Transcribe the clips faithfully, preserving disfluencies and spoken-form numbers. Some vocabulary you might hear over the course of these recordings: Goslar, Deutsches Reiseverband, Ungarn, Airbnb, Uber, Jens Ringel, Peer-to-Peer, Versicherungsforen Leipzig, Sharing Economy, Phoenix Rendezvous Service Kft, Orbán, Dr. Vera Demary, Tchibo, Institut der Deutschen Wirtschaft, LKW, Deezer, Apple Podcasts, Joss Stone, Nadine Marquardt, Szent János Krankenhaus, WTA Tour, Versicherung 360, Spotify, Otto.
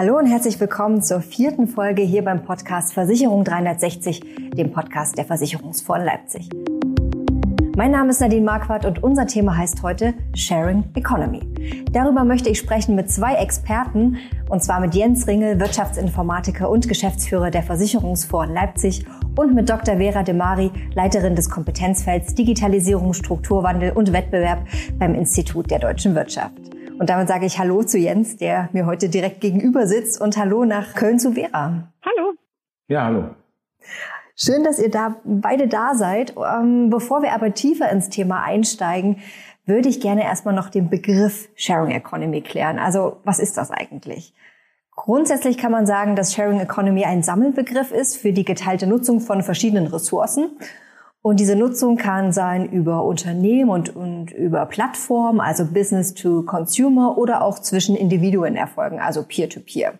Hallo und herzlich willkommen zur vierten Folge hier beim Podcast Versicherung dreihundertsechzig, dem Podcast der Versicherungsforen Leipzig. Mein Name ist Nadine Marquardt und unser Thema heißt heute Sharing Economy. Darüber möchte ich sprechen mit zwei Experten, und zwar mit Jens Ringel, Wirtschaftsinformatiker und Geschäftsführer der Versicherungsforen Leipzig, und mit Doktor Vera Demary, Leiterin des Kompetenzfelds Digitalisierung, Strukturwandel und Wettbewerb beim Institut der Deutschen Wirtschaft. Und damit sage ich Hallo zu Jens, der mir heute direkt gegenüber sitzt, und Hallo nach Köln zu Vera. Hallo. Ja, hallo. Schön, dass ihr da beide da seid. Bevor wir aber tiefer ins Thema einsteigen, würde ich gerne erstmal noch den Begriff Sharing Economy klären. Also, was ist das eigentlich? Grundsätzlich kann man sagen, dass Sharing Economy ein Sammelbegriff ist für die geteilte Nutzung von verschiedenen Ressourcen. Und diese Nutzung kann sein über Unternehmen und, und über Plattformen, also Business to Consumer, oder auch zwischen Individuen erfolgen, also Peer-to-Peer.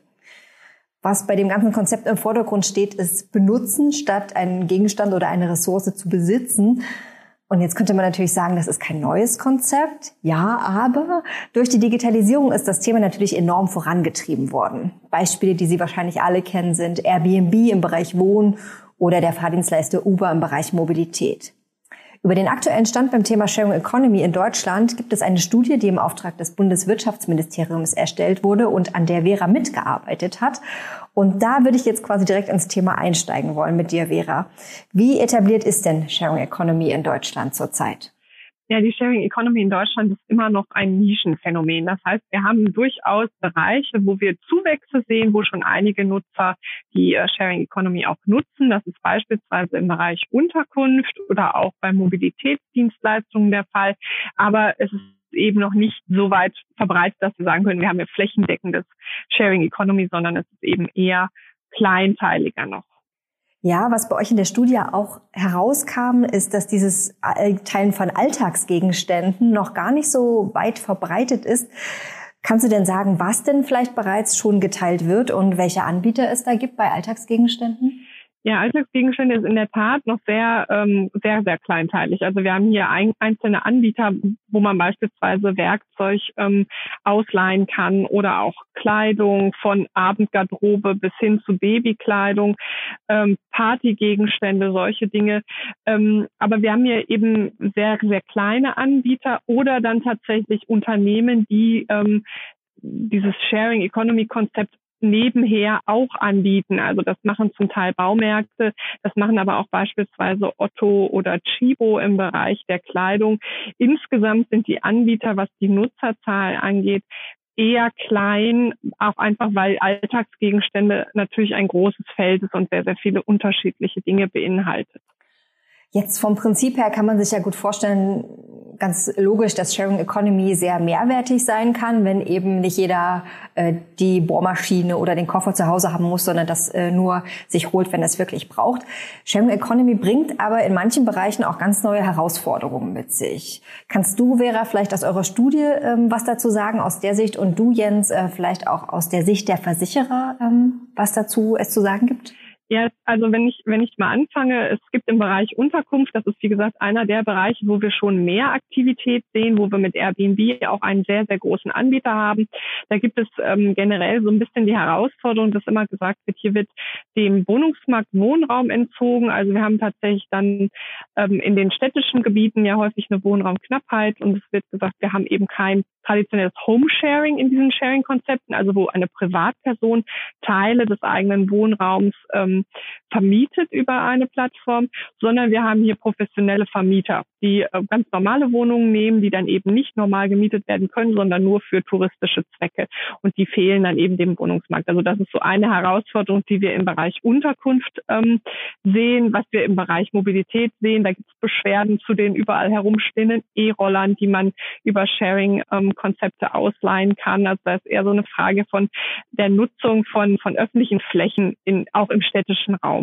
Was bei dem ganzen Konzept im Vordergrund steht, ist benutzen, statt einen Gegenstand oder eine Ressource zu besitzen. Und jetzt könnte man natürlich sagen, das ist kein neues Konzept. Ja, aber durch die Digitalisierung ist das Thema natürlich enorm vorangetrieben worden. Beispiele, die Sie wahrscheinlich alle kennen, sind Airbnb im Bereich Wohnen oder der Fahrdienstleister Uber im Bereich Mobilität. Über den aktuellen Stand beim Thema Sharing Economy in Deutschland gibt es eine Studie, die im Auftrag des Bundeswirtschaftsministeriums erstellt wurde und an der Vera mitgearbeitet hat. Und da würde ich jetzt quasi direkt ins Thema einsteigen wollen mit dir, Vera. Wie etabliert ist denn Sharing Economy in Deutschland zurzeit? Ja, die Sharing Economy in Deutschland ist immer noch ein Nischenphänomen. Das heißt, wir haben durchaus Bereiche, wo wir Zuwächse sehen, wo schon einige Nutzer die Sharing Economy auch nutzen. Das ist beispielsweise im Bereich Unterkunft oder auch bei Mobilitätsdienstleistungen der Fall. Aber es ist eben noch nicht so weit verbreitet, dass wir sagen können, wir haben ja flächendeckendes Sharing Economy, sondern es ist eben eher kleinteiliger noch. Ja, was bei euch in der Studie auch herauskam, ist, dass dieses Teilen von Alltagsgegenständen noch gar nicht so weit verbreitet ist. Kannst du denn sagen, was denn vielleicht bereits schon geteilt wird und welche Anbieter es da gibt bei Alltagsgegenständen? Ja, Alltagsgegenstände ist in der Tat noch sehr, ähm, sehr, sehr kleinteilig. Also wir haben hier ein, einzelne Anbieter, wo man beispielsweise Werkzeug ähm, ausleihen kann oder auch Kleidung von Abendgarderobe bis hin zu Babykleidung, ähm, Partygegenstände, solche Dinge. Ähm, aber wir haben hier eben sehr, sehr kleine Anbieter oder dann tatsächlich Unternehmen, die ähm, dieses Sharing Economy Konzept nebenher auch anbieten. Also das machen zum Teil Baumärkte, das machen aber auch beispielsweise Otto oder Tchibo im Bereich der Kleidung. Insgesamt sind die Anbieter, was die Nutzerzahl angeht, eher klein, auch einfach, weil Alltagsgegenstände natürlich ein großes Feld ist und sehr, sehr viele unterschiedliche Dinge beinhaltet. Jetzt vom Prinzip her kann man sich ja gut vorstellen, ganz logisch, dass Sharing Economy sehr mehrwertig sein kann, wenn eben nicht jeder äh, die Bohrmaschine oder den Koffer zu Hause haben muss, sondern das äh, nur sich holt, wenn es wirklich braucht. Sharing Economy bringt aber in manchen Bereichen auch ganz neue Herausforderungen mit sich. Kannst du, Vera, vielleicht aus eurer Studie ähm, was dazu sagen, aus der Sicht, und du, Jens, äh, vielleicht auch aus der Sicht der Versicherer, ähm, was dazu es zu sagen gibt? Ja, also wenn ich wenn ich mal anfange, es gibt im Bereich Unterkunft, das ist wie gesagt einer der Bereiche, wo wir schon mehr Aktivität sehen, wo wir mit Airbnb auch einen sehr, sehr großen Anbieter haben. Da gibt es ähm, generell so ein bisschen die Herausforderung, dass immer gesagt wird, hier wird dem Wohnungsmarkt Wohnraum entzogen. Also wir haben tatsächlich dann ähm, in den städtischen Gebieten ja häufig eine Wohnraumknappheit, und es wird gesagt, wir haben eben kein traditionelles Homesharing in diesen Sharing-Konzepten, also wo eine Privatperson Teile des eigenen Wohnraums ähm, vermietet über eine Plattform, sondern wir haben hier professionelle Vermieter, die ganz normale Wohnungen nehmen, die dann eben nicht normal gemietet werden können, sondern nur für touristische Zwecke. Und die fehlen dann eben dem Wohnungsmarkt. Also das ist so eine Herausforderung, die wir im Bereich Unterkunft ähm, sehen, was wir im Bereich Mobilität sehen. Da gibt es Beschwerden zu den überall herumstehenden E-Rollern, die man über Sharing-Konzepte ähm, ausleihen kann. Also das ist eher so eine Frage von der Nutzung von, von öffentlichen Flächen, in, auch im städtischen Raum.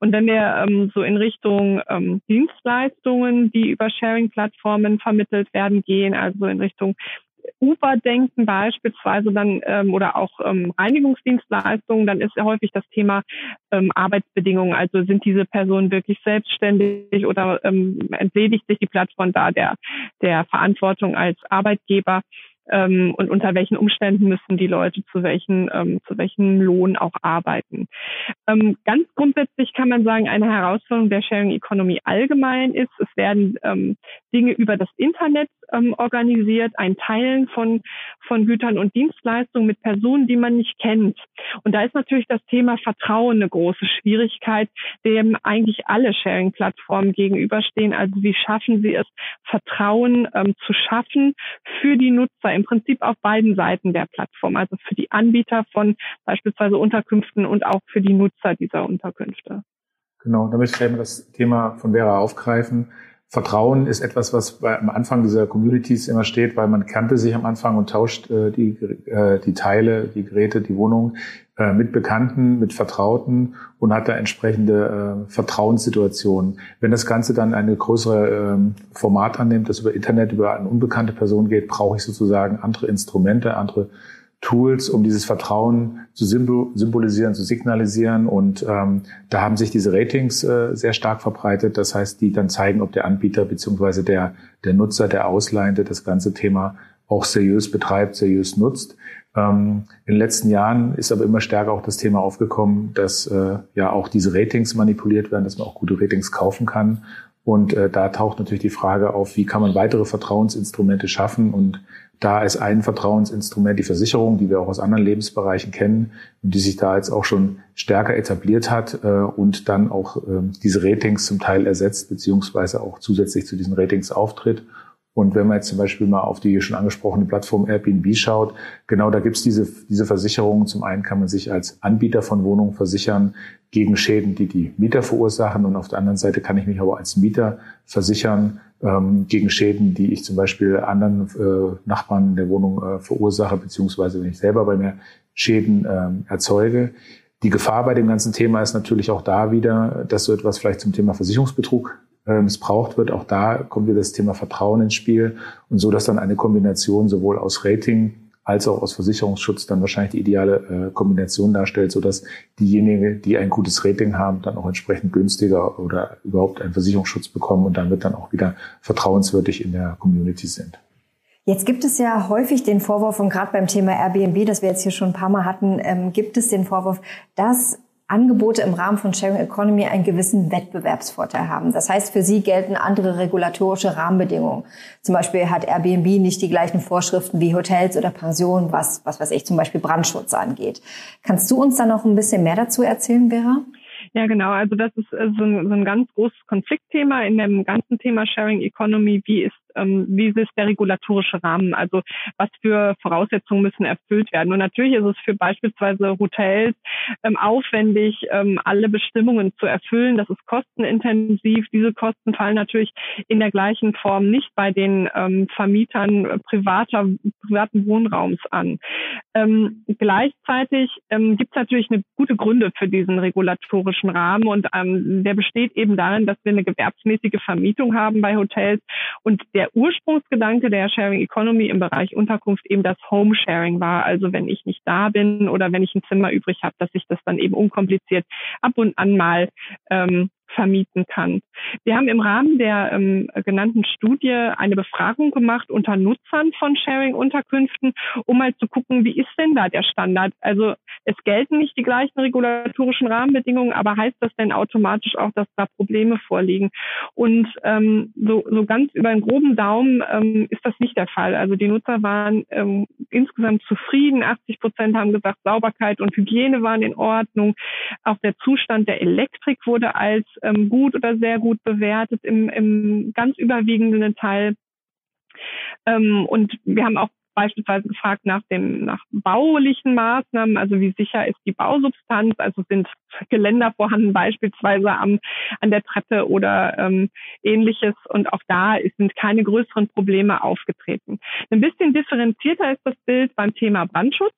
Und wenn wir ähm, so in Richtung ähm, Dienstleistungen, die über Sharing-Plattformen vermittelt werden, gehen, also in Richtung Uber denken beispielsweise dann ähm, oder auch ähm, Reinigungsdienstleistungen, dann ist ja häufig das Thema ähm, Arbeitsbedingungen. Also sind diese Personen wirklich selbstständig oder ähm, entledigt sich die Plattform da der, der Verantwortung als Arbeitgeber? ähm, und unter welchen Umständen müssen die Leute zu welchen ähm, zu welchem Lohn auch arbeiten. Ähm, ganz grundsätzlich kann man sagen, eine Herausforderung der Sharing Economy allgemein ist, es werden ähm, Dinge über das Internet ähm, organisiert, ein Teilen von von Gütern und Dienstleistungen mit Personen, die man nicht kennt. Und da ist natürlich das Thema Vertrauen eine große Schwierigkeit, dem eigentlich alle Sharing-Plattformen gegenüberstehen. Also wie schaffen sie es, Vertrauen ähm, zu schaffen für die Nutzer, im Prinzip auf beiden Seiten der Plattform, also für die Anbieter von beispielsweise Unterkünften und auch für die Nutzer dieser Unterkünfte. Genau, damit können wir das Thema von Vera aufgreifen. Vertrauen ist etwas, was bei, am Anfang dieser Communities immer steht, weil man kannte sich am Anfang und tauscht äh, die, äh, die Teile, die Geräte, die Wohnung äh, mit Bekannten, mit Vertrauten und hat da entsprechende äh, Vertrauenssituationen. Wenn das Ganze dann eine größere äh, Format annimmt, das über Internet, über eine unbekannte Person geht, brauche ich sozusagen andere Instrumente, andere Tools, um dieses Vertrauen zu symbolisieren, zu signalisieren. Und ähm, da haben sich diese Ratings äh, sehr stark verbreitet. Das heißt, die dann zeigen, ob der Anbieter bzw. der der Nutzer, der Ausleihende das ganze Thema auch seriös betreibt, seriös nutzt. Ähm, in den letzten Jahren ist aber immer stärker auch das Thema aufgekommen, dass äh, ja auch diese Ratings manipuliert werden, dass man auch gute Ratings kaufen kann. Und äh, da taucht natürlich die Frage auf, wie kann man weitere Vertrauensinstrumente schaffen? Und da ist ein Vertrauensinstrument die Versicherung, die wir auch aus anderen Lebensbereichen kennen und die sich da jetzt auch schon stärker etabliert hat äh, und dann auch äh, diese Ratings zum Teil ersetzt, beziehungsweise auch zusätzlich zu diesen Ratings auftritt. Und wenn man jetzt zum Beispiel mal auf die schon angesprochene Plattform Airbnb schaut, genau da gibt's diese, diese Versicherungen. Zum einen kann man sich als Anbieter von Wohnungen versichern gegen Schäden, die die Mieter verursachen. Und auf der anderen Seite kann ich mich aber als Mieter versichern ähm, gegen Schäden, die ich zum Beispiel anderen äh, Nachbarn in der Wohnung äh, verursache, beziehungsweise wenn ich selber bei mir Schäden äh, erzeuge. Die Gefahr bei dem ganzen Thema ist natürlich auch da wieder, dass so etwas vielleicht zum Thema Versicherungsbetrug missbraucht wird. Auch da kommt wieder das Thema Vertrauen ins Spiel und so, dass dann eine Kombination sowohl aus Rating als auch aus Versicherungsschutz dann wahrscheinlich die ideale äh, Kombination darstellt, sodass diejenigen, die ein gutes Rating haben, dann auch entsprechend günstiger oder überhaupt einen Versicherungsschutz bekommen und damit dann auch wieder vertrauenswürdig in der Community sind. Jetzt gibt es ja häufig den Vorwurf, und gerade beim Thema Airbnb, das wir jetzt hier schon ein paar Mal hatten, ähm, gibt es den Vorwurf, dass Angebote im Rahmen von Sharing Economy einen gewissen Wettbewerbsvorteil haben. Das heißt, für sie gelten andere regulatorische Rahmenbedingungen. Zum Beispiel hat Airbnb nicht die gleichen Vorschriften wie Hotels oder Pensionen, was, was weiß ich, zum Beispiel Brandschutz angeht. Kannst du uns da noch ein bisschen mehr dazu erzählen, Vera? Ja, genau. Also das ist so ein, so ein ganz großes Konfliktthema in dem ganzen Thema Sharing Economy. Wie ist ähm, wie ist der regulatorische Rahmen? Also was für Voraussetzungen müssen erfüllt werden? Und natürlich ist es für beispielsweise Hotels ähm, aufwendig, ähm, alle Bestimmungen zu erfüllen. Das ist kostenintensiv. Diese Kosten fallen natürlich in der gleichen Form nicht bei den ähm, Vermietern privater privaten Wohnraums an. Ähm, gleichzeitig ähm, gibt es natürlich eine gute Gründe für diesen regulatorischen Rahmen und ähm, der besteht eben darin, dass wir eine gewerbsmäßige Vermietung haben bei Hotels und der Ursprungsgedanke der Sharing Economy im Bereich Unterkunft eben das Home Sharing war, also wenn ich nicht da bin oder wenn ich ein Zimmer übrig habe, dass ich das dann eben unkompliziert ab und an mal ähm, vermieten kann. Wir haben im Rahmen der ähm, genannten Studie eine Befragung gemacht unter Nutzern von Sharing-Unterkünften, um mal zu gucken, wie ist denn da der Standard? Also es gelten nicht die gleichen regulatorischen Rahmenbedingungen, aber heißt das denn automatisch auch, dass da Probleme vorliegen? Und ähm, so, so ganz über einen groben Daumen ähm, ist das nicht der Fall. Also die Nutzer waren ähm, insgesamt zufrieden. achtzig Prozent haben gesagt, Sauberkeit und Hygiene waren in Ordnung. Auch der Zustand der Elektrik wurde als gut oder sehr gut bewertet im, im ganz überwiegenden Teil. Ähm, und wir haben auch beispielsweise gefragt nach dem nach baulichen Maßnahmen, also wie sicher ist die Bausubstanz, also sind Geländer vorhanden beispielsweise am an der Treppe oder ähm, ähnliches und auch da sind keine größeren Probleme aufgetreten. Ein bisschen differenzierter ist das Bild beim Thema Brandschutz.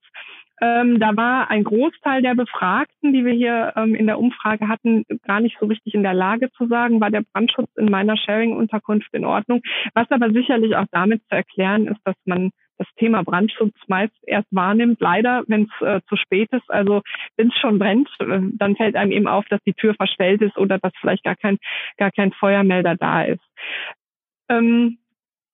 Ähm, da war ein Großteil der Befragten, die wir hier ähm, in der Umfrage hatten, gar nicht so richtig in der Lage zu sagen, war der Brandschutz in meiner Sharing-Unterkunft in Ordnung. Was aber sicherlich auch damit zu erklären ist, dass man das Thema Brandschutz meist erst wahrnimmt, leider, wenn es äh, zu spät ist. Also wenn es schon brennt, äh, dann fällt einem eben auf, dass die Tür verstellt ist oder dass vielleicht gar kein gar kein Feuermelder da ist. Ähm,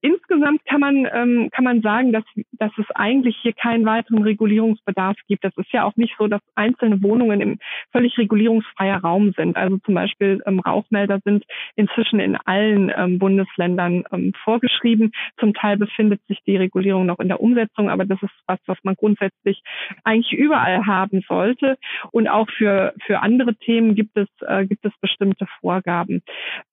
Insgesamt kann man ähm, kann man sagen, dass dass es eigentlich hier keinen weiteren Regulierungsbedarf gibt. Das ist ja auch nicht so, dass einzelne Wohnungen im völlig regulierungsfreier Raum sind. Also zum Beispiel ähm, Rauchmelder sind inzwischen in allen ähm, Bundesländern ähm, vorgeschrieben. Zum Teil befindet sich die Regulierung noch in der Umsetzung, aber das ist was, was man grundsätzlich eigentlich überall haben sollte. Und auch für für andere Themen gibt es äh, gibt es bestimmte Vorgaben.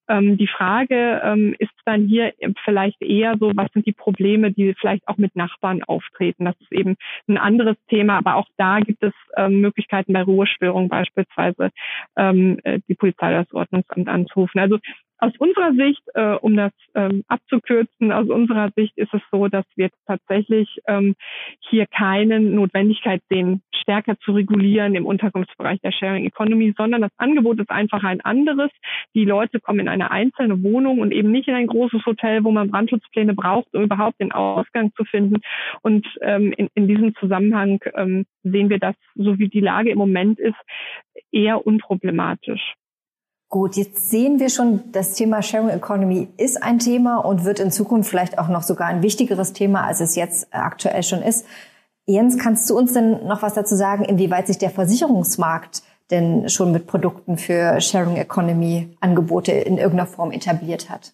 Ähm, die Frage ähm, ist dann hier vielleicht eher eher so, was sind die Probleme, die vielleicht auch mit Nachbarn auftreten. Das ist eben ein anderes Thema, aber auch da gibt es ähm, Möglichkeiten bei Ruhestörung beispielsweise ähm, die Polizei oder das Ordnungsamt anzurufen. Also aus unserer Sicht, äh, um das ähm, abzukürzen, aus unserer Sicht ist es so, dass wir tatsächlich ähm, hier keine Notwendigkeit sehen, stärker zu regulieren im Unterkunftsbereich der Sharing Economy, sondern das Angebot ist einfach ein anderes. Die Leute kommen in eine einzelne Wohnung und eben nicht in ein großes Hotel, wo man Brandschutzpläne braucht, um überhaupt den Ausgang zu finden. Und ähm, in, in diesem Zusammenhang ähm, sehen wir das, so wie die Lage im Moment ist, eher unproblematisch. Gut, jetzt sehen wir schon, das Thema Sharing Economy ist ein Thema und wird in Zukunft vielleicht auch noch sogar ein wichtigeres Thema, als es jetzt aktuell schon ist. Jens, kannst du uns denn noch was dazu sagen, inwieweit sich der Versicherungsmarkt denn schon mit Produkten für Sharing Economy Angebote in irgendeiner Form etabliert hat?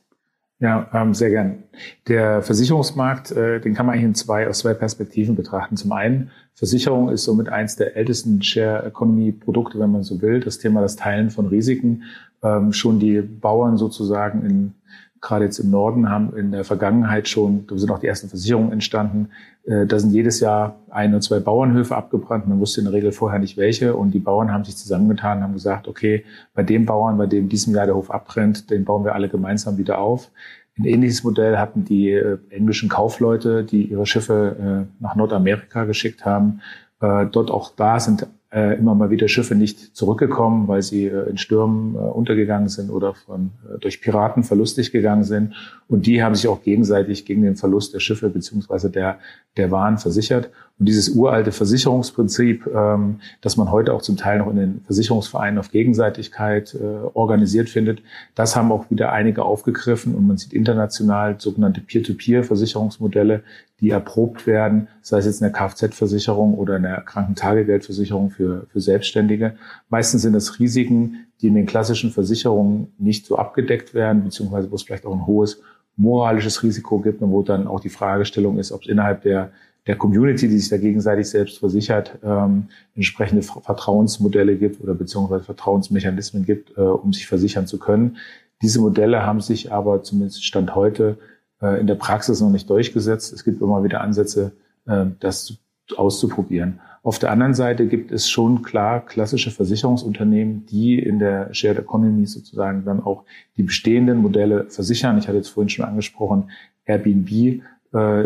Ja, ähm, sehr gern. Der Versicherungsmarkt, äh, den kann man eigentlich in zwei, aus zwei Perspektiven betrachten. Zum einen, Versicherung ist somit eins der ältesten Share-Economy-Produkte, wenn man so will. Das Thema das Teilen von Risiken. Ähm, schon die Bauern sozusagen, in, gerade jetzt im Norden, haben in der Vergangenheit schon, da sind auch die ersten Versicherungen entstanden. Äh, da sind jedes Jahr ein oder zwei Bauernhöfe abgebrannt. Man wusste in der Regel vorher nicht welche. Und die Bauern haben sich zusammengetan, haben gesagt, okay, bei dem Bauern, bei dem in diesem Jahr der Hof abbrennt, den bauen wir alle gemeinsam wieder auf. Ein ähnliches Modell hatten die äh, englischen Kaufleute, die ihre Schiffe äh, nach Nordamerika geschickt haben. Äh, dort auch da sind äh, immer mal wieder Schiffe nicht zurückgekommen, weil sie äh, in Stürmen äh, untergegangen sind oder von, äh, durch Piraten verlustig gegangen sind. Und die haben sich auch gegenseitig gegen den Verlust der Schiffe beziehungsweise der, der Waren versichert. Und dieses uralte Versicherungsprinzip, ähm, das man heute auch zum Teil noch in den Versicherungsvereinen auf Gegenseitigkeit äh, organisiert findet, das haben auch wieder einige aufgegriffen. Und man sieht international sogenannte Peer-to-Peer-Versicherungsmodelle, die erprobt werden, sei es jetzt in der Kfz-Versicherung oder in der Krankentagegeldversicherung für, für Selbstständige. Meistens sind es Risiken, die in den klassischen Versicherungen nicht so abgedeckt werden, beziehungsweise wo es vielleicht auch ein hohes moralisches Risiko gibt und wo dann auch die Fragestellung ist, ob es innerhalb der der Community, die sich da gegenseitig selbst versichert, ähm, entsprechende Vertrauensmodelle gibt oder beziehungsweise Vertrauensmechanismen gibt, äh, um sich versichern zu können. Diese Modelle haben sich aber zumindest Stand heute äh, in der Praxis noch nicht durchgesetzt. Es gibt immer wieder Ansätze, äh, das auszuprobieren. Auf der anderen Seite gibt es schon klar klassische Versicherungsunternehmen, die in der Shared Economy sozusagen dann auch die bestehenden Modelle versichern. Ich hatte jetzt vorhin schon angesprochen, Airbnb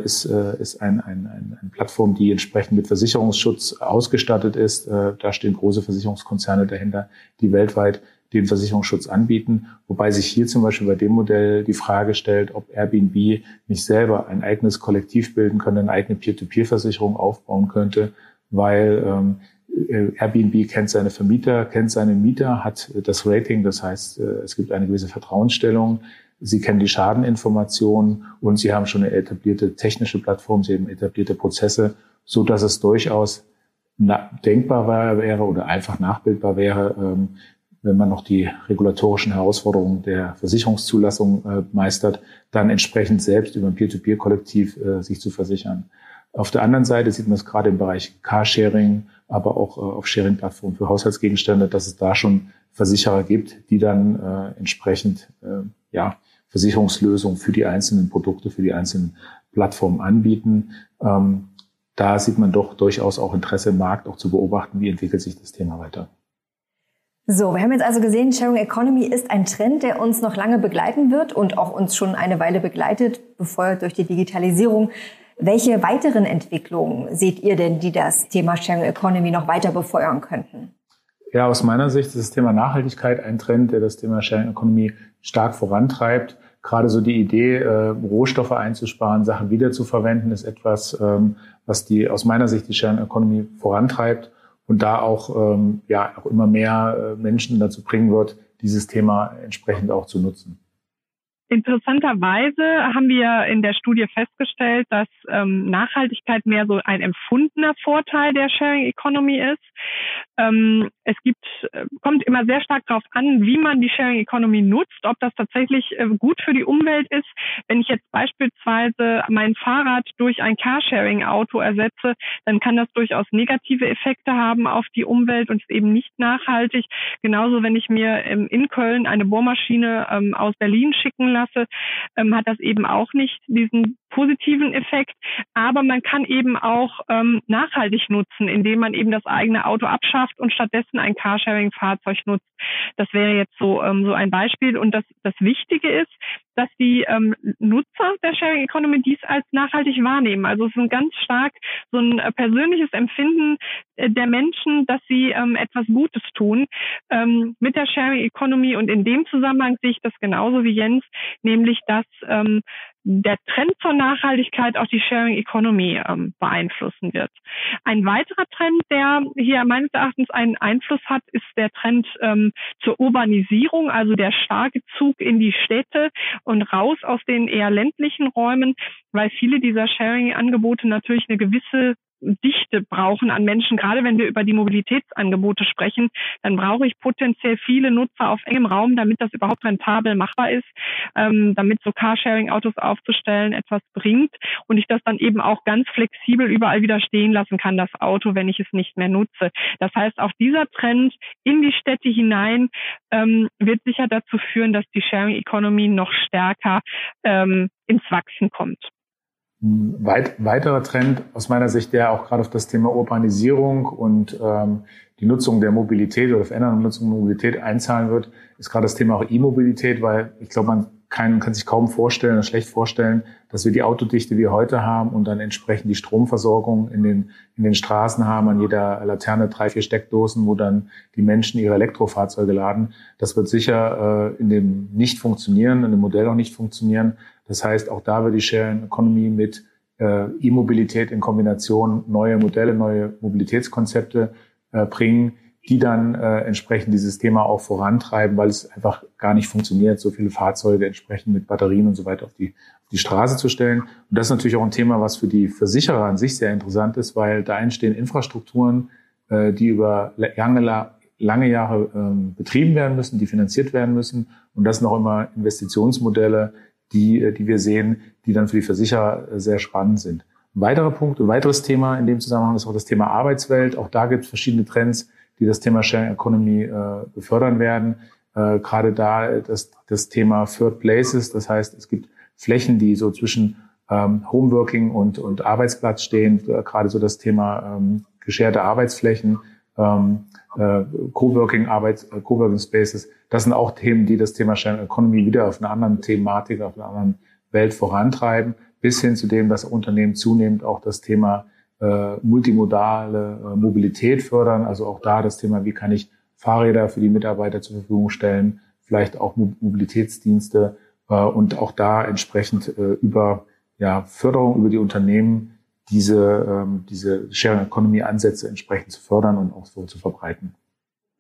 ist, ist ein, ein, ein, eine Plattform, die entsprechend mit Versicherungsschutz ausgestattet ist. Da stehen große Versicherungskonzerne dahinter, die weltweit den Versicherungsschutz anbieten. Wobei sich hier zum Beispiel bei dem Modell die Frage stellt, ob Airbnb nicht selber ein eigenes Kollektiv bilden könnte, eine eigene Peer-to-Peer-Versicherung aufbauen könnte, weil ähm, Airbnb kennt seine Vermieter, kennt seine Mieter, hat das Rating, das heißt, es gibt eine gewisse Vertrauensstellung. Sie kennen die Schadeninformationen und Sie haben schon eine etablierte technische Plattform, Sie haben etablierte Prozesse, so dass es durchaus denkbar wäre oder einfach nachbildbar wäre, wenn man noch die regulatorischen Herausforderungen der Versicherungszulassung meistert, dann entsprechend selbst über ein Peer-to-Peer-Kollektiv sich zu versichern. Auf der anderen Seite sieht man es gerade im Bereich Carsharing, aber auch auf Sharing-Plattformen für Haushaltsgegenstände, dass es da schon Versicherer gibt, die dann entsprechend ja Versicherungslösungen für die einzelnen Produkte, für die einzelnen Plattformen anbieten. Ähm, da sieht man doch durchaus auch Interesse im Markt, auch zu beobachten, wie entwickelt sich das Thema weiter. So, wir haben jetzt also gesehen, Sharing Economy ist ein Trend, der uns noch lange begleiten wird und auch uns schon eine Weile begleitet, befeuert durch die Digitalisierung. Welche weiteren Entwicklungen seht ihr denn, die das Thema Sharing Economy noch weiter befeuern könnten? Ja, aus meiner Sicht ist das Thema Nachhaltigkeit ein Trend, der das Thema Sharing Economy stark vorantreibt. Gerade so die Idee, äh, Rohstoffe einzusparen, Sachen wiederzuverwenden, ist etwas, ähm, was die aus meiner Sicht die Sharing Economy vorantreibt und da auch ähm, ja auch immer mehr äh, Menschen dazu bringen wird, dieses Thema entsprechend auch zu nutzen. Interessanterweise haben wir in der Studie festgestellt, dass ähm, Nachhaltigkeit mehr so ein empfundener Vorteil der Sharing Economy ist. Ähm, es gibt, kommt immer sehr stark darauf an, wie man die Sharing Economy nutzt, ob das tatsächlich äh, gut für die Umwelt ist. Wenn ich jetzt beispielsweise mein Fahrrad durch ein Carsharing-Auto ersetze, dann kann das durchaus negative Effekte haben auf die Umwelt und ist eben nicht nachhaltig. Genauso, wenn ich mir ähm, in Köln eine Bohrmaschine ähm, aus Berlin schicken lasse, ähm, hat das eben auch nicht diesen positiven Effekt. Aber man kann eben auch ähm, nachhaltig nutzen, indem man eben das eigene Auto abschafft und stattdessen ein Carsharing-Fahrzeug nutzt. Das wäre jetzt so, ähm, so ein Beispiel. Und das, das Wichtige ist, dass die ähm, Nutzer der Sharing Economy dies als nachhaltig wahrnehmen. Also es ist ein ganz stark so ein persönliches Empfinden äh, der Menschen, dass sie ähm, etwas Gutes tun ähm, mit der Sharing Economy. Und in dem Zusammenhang sehe ich das genauso wie Jens, nämlich dass ähm, der Trend zur Nachhaltigkeit auch die Sharing Economy ähm, beeinflussen wird. Ein weiterer Trend, der hier meines Erachtens einen Einfluss hat, ist der Trend ähm, zur Urbanisierung, also der starke Zug in die Städte und raus aus den eher ländlichen Räumen, weil viele dieser Sharing-Angebote natürlich eine gewisse Dichte brauchen an Menschen. Gerade wenn wir über die Mobilitätsangebote sprechen, dann brauche ich potenziell viele Nutzer auf engem Raum, damit das überhaupt rentabel machbar ist, ähm, damit so Carsharing-Autos aufzustellen etwas bringt und ich das dann eben auch ganz flexibel überall wieder stehen lassen kann, das Auto, wenn ich es nicht mehr nutze. Das heißt, auch dieser Trend in die Städte hinein ähm, wird sicher dazu führen, dass die Sharing-Economy noch stärker ähm, ins Wachsen kommt. Ein weit, weiterer Trend aus meiner Sicht, der auch gerade auf das Thema Urbanisierung und ähm, die Nutzung der Mobilität oder verändernde Nutzung der Mobilität einzahlen wird, ist gerade das Thema auch E-Mobilität, weil ich glaube, man kann, kann sich kaum vorstellen oder schlecht vorstellen, dass wir die Autodichte wie heute haben und dann entsprechend die Stromversorgung in den, in den Straßen haben, an jeder Laterne drei, vier Steckdosen, wo dann die Menschen ihre Elektrofahrzeuge laden. Das wird sicher äh, in dem nicht funktionieren, in dem Modell auch nicht funktionieren. Das heißt, auch da wird die Sharing Economy mit äh, E-Mobilität in Kombination neue Modelle, neue Mobilitätskonzepte äh, bringen, die dann äh, entsprechend dieses Thema auch vorantreiben, weil es einfach gar nicht funktioniert, so viele Fahrzeuge entsprechend mit Batterien und so weiter auf die, auf die Straße zu stellen. Und das ist natürlich auch ein Thema, was für die Versicherer an sich sehr interessant ist, weil da entstehen Infrastrukturen, äh, die über lange, lange Jahre ähm, betrieben werden müssen, die finanziert werden müssen. Und das sind auch immer Investitionsmodelle, die, die wir sehen, die dann für die Versicherer sehr spannend sind. Ein weiterer Punkt, ein weiteres Thema in dem Zusammenhang ist auch das Thema Arbeitswelt. Auch da gibt es verschiedene Trends, die das Thema Sharing Economy äh, befördern werden. Äh, gerade da das, das Thema Third Places, das heißt, es gibt Flächen, die so zwischen ähm, Homeworking und, und Arbeitsplatz stehen, äh, gerade so das Thema ähm, gescherte Arbeitsflächen, ähm, äh, Coworking, Arbeits, äh, Coworking Spaces. Das sind auch Themen, die das Thema Sharing Economy wieder auf einer anderen Thematik, auf einer anderen Welt vorantreiben, bis hin zu dem, dass Unternehmen zunehmend auch das Thema äh, multimodale äh, Mobilität fördern. Also auch da das Thema, wie kann ich Fahrräder für die Mitarbeiter zur Verfügung stellen, vielleicht auch Mo- Mobilitätsdienste äh, und auch da entsprechend äh, über ja, Förderung über die Unternehmen diese, ähm, diese Sharing Economy Ansätze entsprechend zu fördern und auch so zu verbreiten.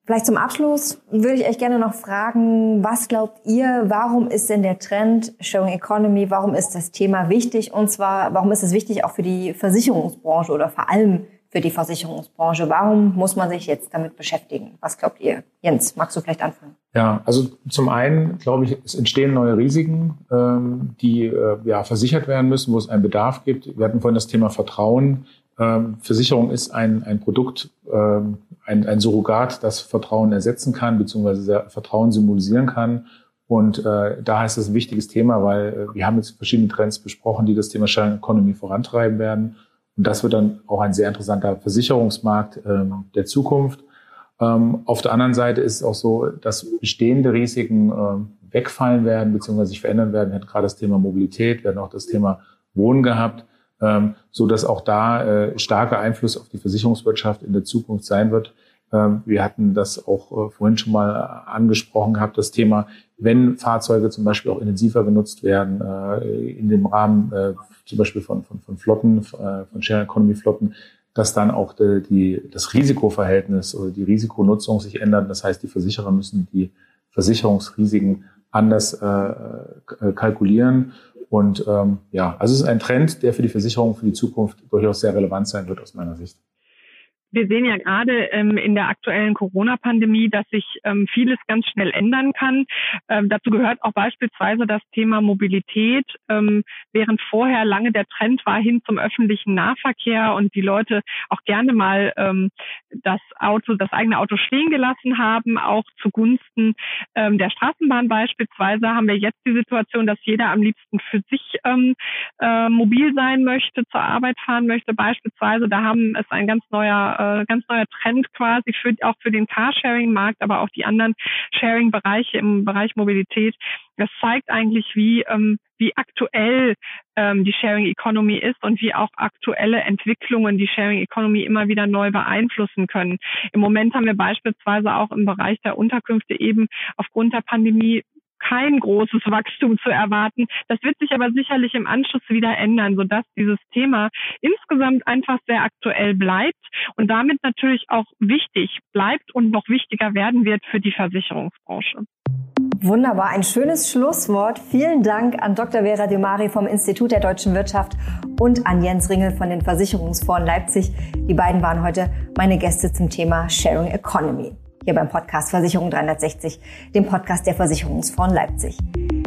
Vielleicht zum Abschluss würde ich euch gerne noch fragen, was glaubt ihr, warum ist denn der Trend Sharing Economy, warum ist das Thema wichtig? Und zwar, warum ist es wichtig auch für die Versicherungsbranche oder vor allem für die Versicherungsbranche? Warum muss man sich jetzt damit beschäftigen? Was glaubt ihr? Jens, magst du vielleicht anfangen? Ja, also zum einen, glaube ich, es entstehen neue Risiken, die ja, versichert werden müssen, wo es einen Bedarf gibt. Wir hatten vorhin das Thema Vertrauen. Versicherung ist ein, ein Produkt, ein, ein Surrogat, das Vertrauen ersetzen kann, beziehungsweise Vertrauen symbolisieren kann. Und äh, da ist das ein wichtiges Thema, weil äh, wir haben jetzt verschiedene Trends besprochen, die das Thema Sharing Economy vorantreiben werden. Und das wird dann auch ein sehr interessanter Versicherungsmarkt äh, der Zukunft. Ähm, auf der anderen Seite ist es auch so, dass bestehende Risiken äh, wegfallen werden, beziehungsweise sich verändern werden. Wir hatten gerade das Thema Mobilität, wir hatten auch das Thema Wohnen gehabt. Ähm, so dass auch da äh, starker Einfluss auf die Versicherungswirtschaft in der Zukunft sein wird. Ähm, wir hatten das auch äh, vorhin schon mal angesprochen gehabt, das Thema, wenn Fahrzeuge zum Beispiel auch intensiver genutzt werden, äh, in dem Rahmen äh, zum Beispiel von, von, von Flotten, äh, von Sharing Economy Flotten, dass dann auch die, die, das Risikoverhältnis oder die Risikonutzung sich ändert. Das heißt, die Versicherer müssen die Versicherungsrisiken anders äh, kalkulieren. Und ähm, ja, also es ist ein Trend, der für die Versicherung für die Zukunft durchaus sehr relevant sein wird aus meiner Sicht. Wir sehen ja gerade ähm, in der aktuellen Corona-Pandemie, dass sich ähm, vieles ganz schnell ändern kann. Ähm, dazu gehört auch beispielsweise das Thema Mobilität. Ähm, während vorher lange der Trend war hin zum öffentlichen Nahverkehr und die Leute auch gerne mal ähm, das Auto, das eigene Auto stehen gelassen haben, auch zugunsten ähm, der Straßenbahn beispielsweise, haben wir jetzt die Situation, dass jeder am liebsten für sich ähm, äh, mobil sein möchte, zur Arbeit fahren möchte beispielsweise. Da haben es ein ganz neuer ganz neuer Trend quasi, für, auch für den Carsharing-Markt, aber auch die anderen Sharing-Bereiche im Bereich Mobilität. Das zeigt eigentlich, wie, ähm, wie aktuell ähm, die Sharing-Economy ist und wie auch aktuelle Entwicklungen die Sharing-Economy immer wieder neu beeinflussen können. Im Moment haben wir beispielsweise auch im Bereich der Unterkünfte eben aufgrund der Pandemie kein großes Wachstum zu erwarten. Das wird sich aber sicherlich im Anschluss wieder ändern, sodass dieses Thema insgesamt einfach sehr aktuell bleibt und damit natürlich auch wichtig bleibt und noch wichtiger werden wird für die Versicherungsbranche. Wunderbar, ein schönes Schlusswort. Vielen Dank an Doktor Vera Demary vom Institut der Deutschen Wirtschaft und an Jens Ringel von den Versicherungsforen Leipzig. Die beiden waren heute meine Gäste zum Thema Sharing Economy. Hier beim Podcast Versicherung dreihundertsechzig, dem Podcast der Versicherungsforen Leipzig.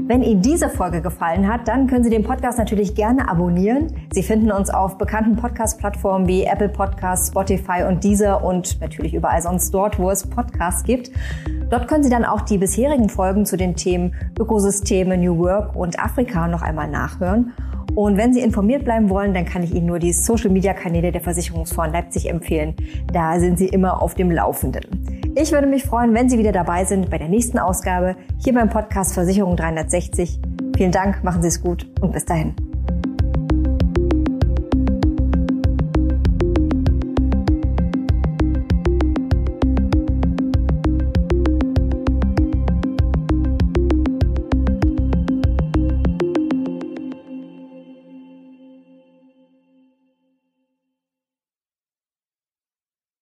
Wenn Ihnen diese Folge gefallen hat, dann können Sie den Podcast natürlich gerne abonnieren. Sie finden uns auf bekannten Podcast-Plattformen wie Apple Podcasts, Spotify und Deezer und natürlich überall sonst dort, wo es Podcasts gibt. Dort können Sie dann auch die bisherigen Folgen zu den Themen Ökosysteme, New Work und Afrika noch einmal nachhören. Und wenn Sie informiert bleiben wollen, dann kann ich Ihnen nur die Social-Media-Kanäle der Versicherungsforen Leipzig empfehlen. Da sind Sie immer auf dem Laufenden. Ich würde mich freuen, wenn Sie wieder dabei sind bei der nächsten Ausgabe hier beim Podcast Versicherung dreihundertsechzig. Vielen Dank, machen Sie es gut und bis dahin.